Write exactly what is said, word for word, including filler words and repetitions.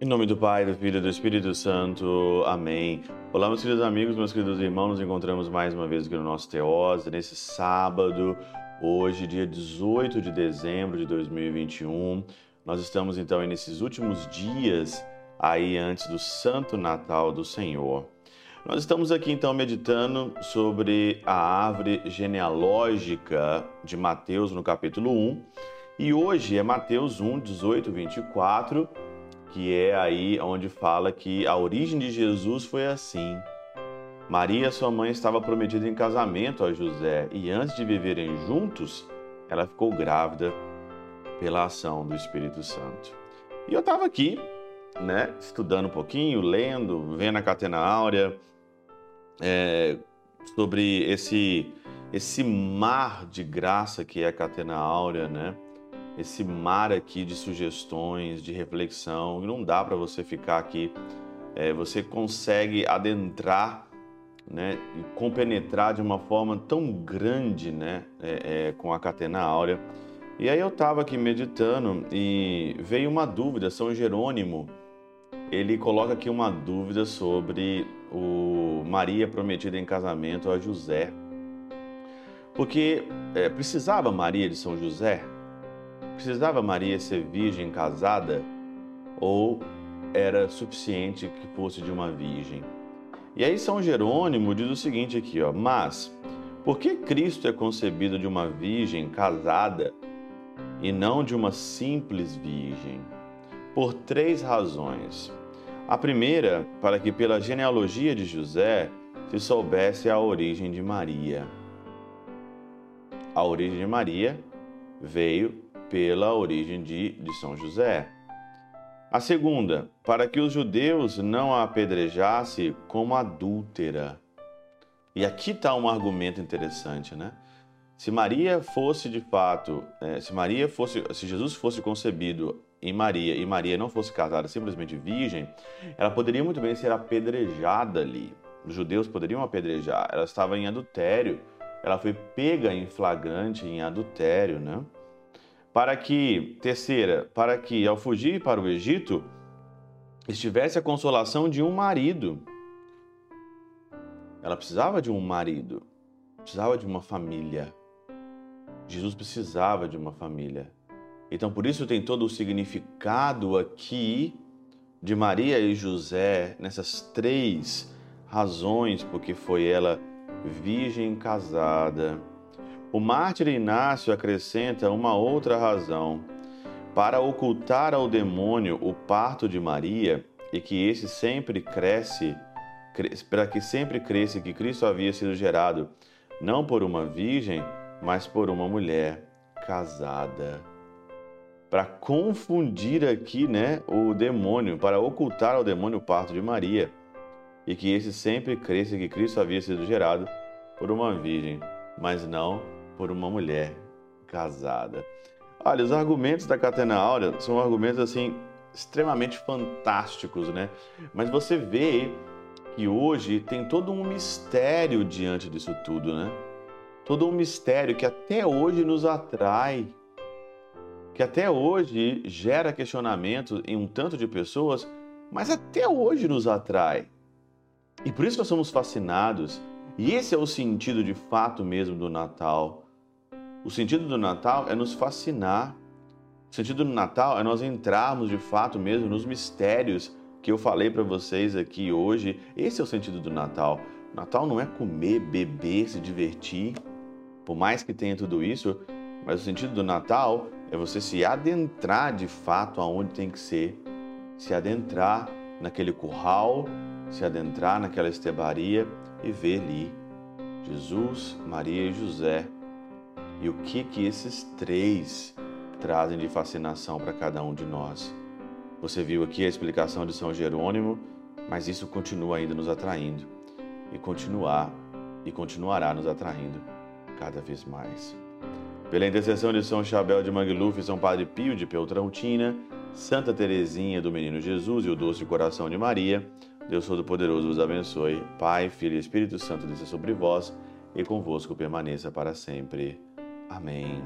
Em nome do Pai, do Filho e do Espírito Santo. Amém. Olá, meus queridos amigos, meus queridos irmãos. Nos encontramos mais uma vez aqui no nosso Teose, nesse sábado, hoje, dia dezoito de dezembro de dois mil e vinte e um. Nós estamos, então, aí nesses últimos dias, aí antes do Santo Natal do Senhor. Nós estamos aqui, então, meditando sobre a árvore genealógica de Mateus, no capítulo um. E hoje é Mateus um, dezoito, vinte e quatro, que é aí onde fala que a origem de Jesus foi assim. Maria, sua mãe, estava prometida em casamento a José e antes de viverem juntos, ela ficou grávida pela ação do Espírito Santo. E eu estava aqui, né, estudando um pouquinho, lendo, vendo a Catena Áurea, É, sobre esse, esse mar de graça que é a Catena Áurea, né? Esse mar aqui de sugestões, de reflexão, não dá para você ficar aqui. É, você consegue adentrar, né? E compenetrar de uma forma tão grande, né? É, é, com a Catena Áurea. E aí eu estava aqui meditando e veio uma dúvida. São Jerônimo, ele coloca aqui uma dúvida sobre o Maria prometida em casamento a José. Porque é, precisava Maria de São José? Precisava Maria ser virgem casada? Ou era suficiente que fosse de uma virgem? E aí São Jerônimo diz o seguinte aqui, ó: mas por que Cristo é concebido de uma virgem casada e não de uma simples virgem? Por três razões. A primeira, para que pela genealogia de José se soubesse a origem de Maria. A origem de Maria veio pela origem de, de São José. A segunda, para que os judeus não a apedrejassem como adúltera. E aqui está um argumento interessante, né? Se Maria fosse de fato, se Maria fosse, se Jesus fosse concebido em Maria e Maria não fosse casada, simplesmente virgem, ela poderia muito bem ser apedrejada ali. Os judeus poderiam apedrejar. Ela estava em adultério. Ela foi pega em flagrante em adultério, né? Para que, terceira, para que ao fugir para o Egito estivesse a consolação de um marido. Ela precisava de um marido, precisava de uma família. Jesus precisava de uma família. Então, por isso tem todo o significado aqui de Maria e José, nessas três razões, porque foi ela virgem casada. O mártir Inácio acrescenta uma outra razão: para ocultar ao demônio o parto de Maria e que esse sempre cresce, cresce para que sempre cresce que Cristo havia sido gerado, não por uma virgem, mas por uma mulher casada. Para confundir aqui, né, o demônio, para ocultar ao demônio o parto de Maria e que esse sempre cresça que Cristo havia sido gerado por uma virgem, mas não por uma mulher casada. Olha, os argumentos da Catena Áurea são argumentos assim extremamente fantásticos, né? Mas você vê que hoje tem todo um mistério diante disso tudo, né? Todo um mistério que até hoje nos atrai, que até hoje gera questionamento em um tanto de pessoas, mas até hoje nos atrai. E por isso nós somos fascinados. E esse é o sentido de fato mesmo do Natal. O sentido do Natal é nos fascinar. O sentido do Natal é nós entrarmos de fato mesmo nos mistérios que eu falei para vocês aqui hoje. Esse é o sentido do Natal. O Natal não é comer, beber, se divertir, por mais que tenha tudo isso, mas o sentido do Natal é você se adentrar de fato aonde tem que ser, se adentrar naquele curral, se adentrar naquela estebaria e ver ali Jesus, Maria e José e o que que esses três trazem de fascinação para cada um de nós. Você viu aqui a explicação de São Jerônimo, mas isso continua ainda nos atraindo e continuar e continuará nos atraindo cada vez mais. Pela intercessão de São Charbel de Maktouf, São Padre Pio de Pietrelcina, Santa Teresinha do Menino Jesus e o Doce Coração de Maria, Deus Todo-Poderoso vos abençoe. Pai, Filho e Espírito Santo desça sobre vós e convosco permaneça para sempre. Amém.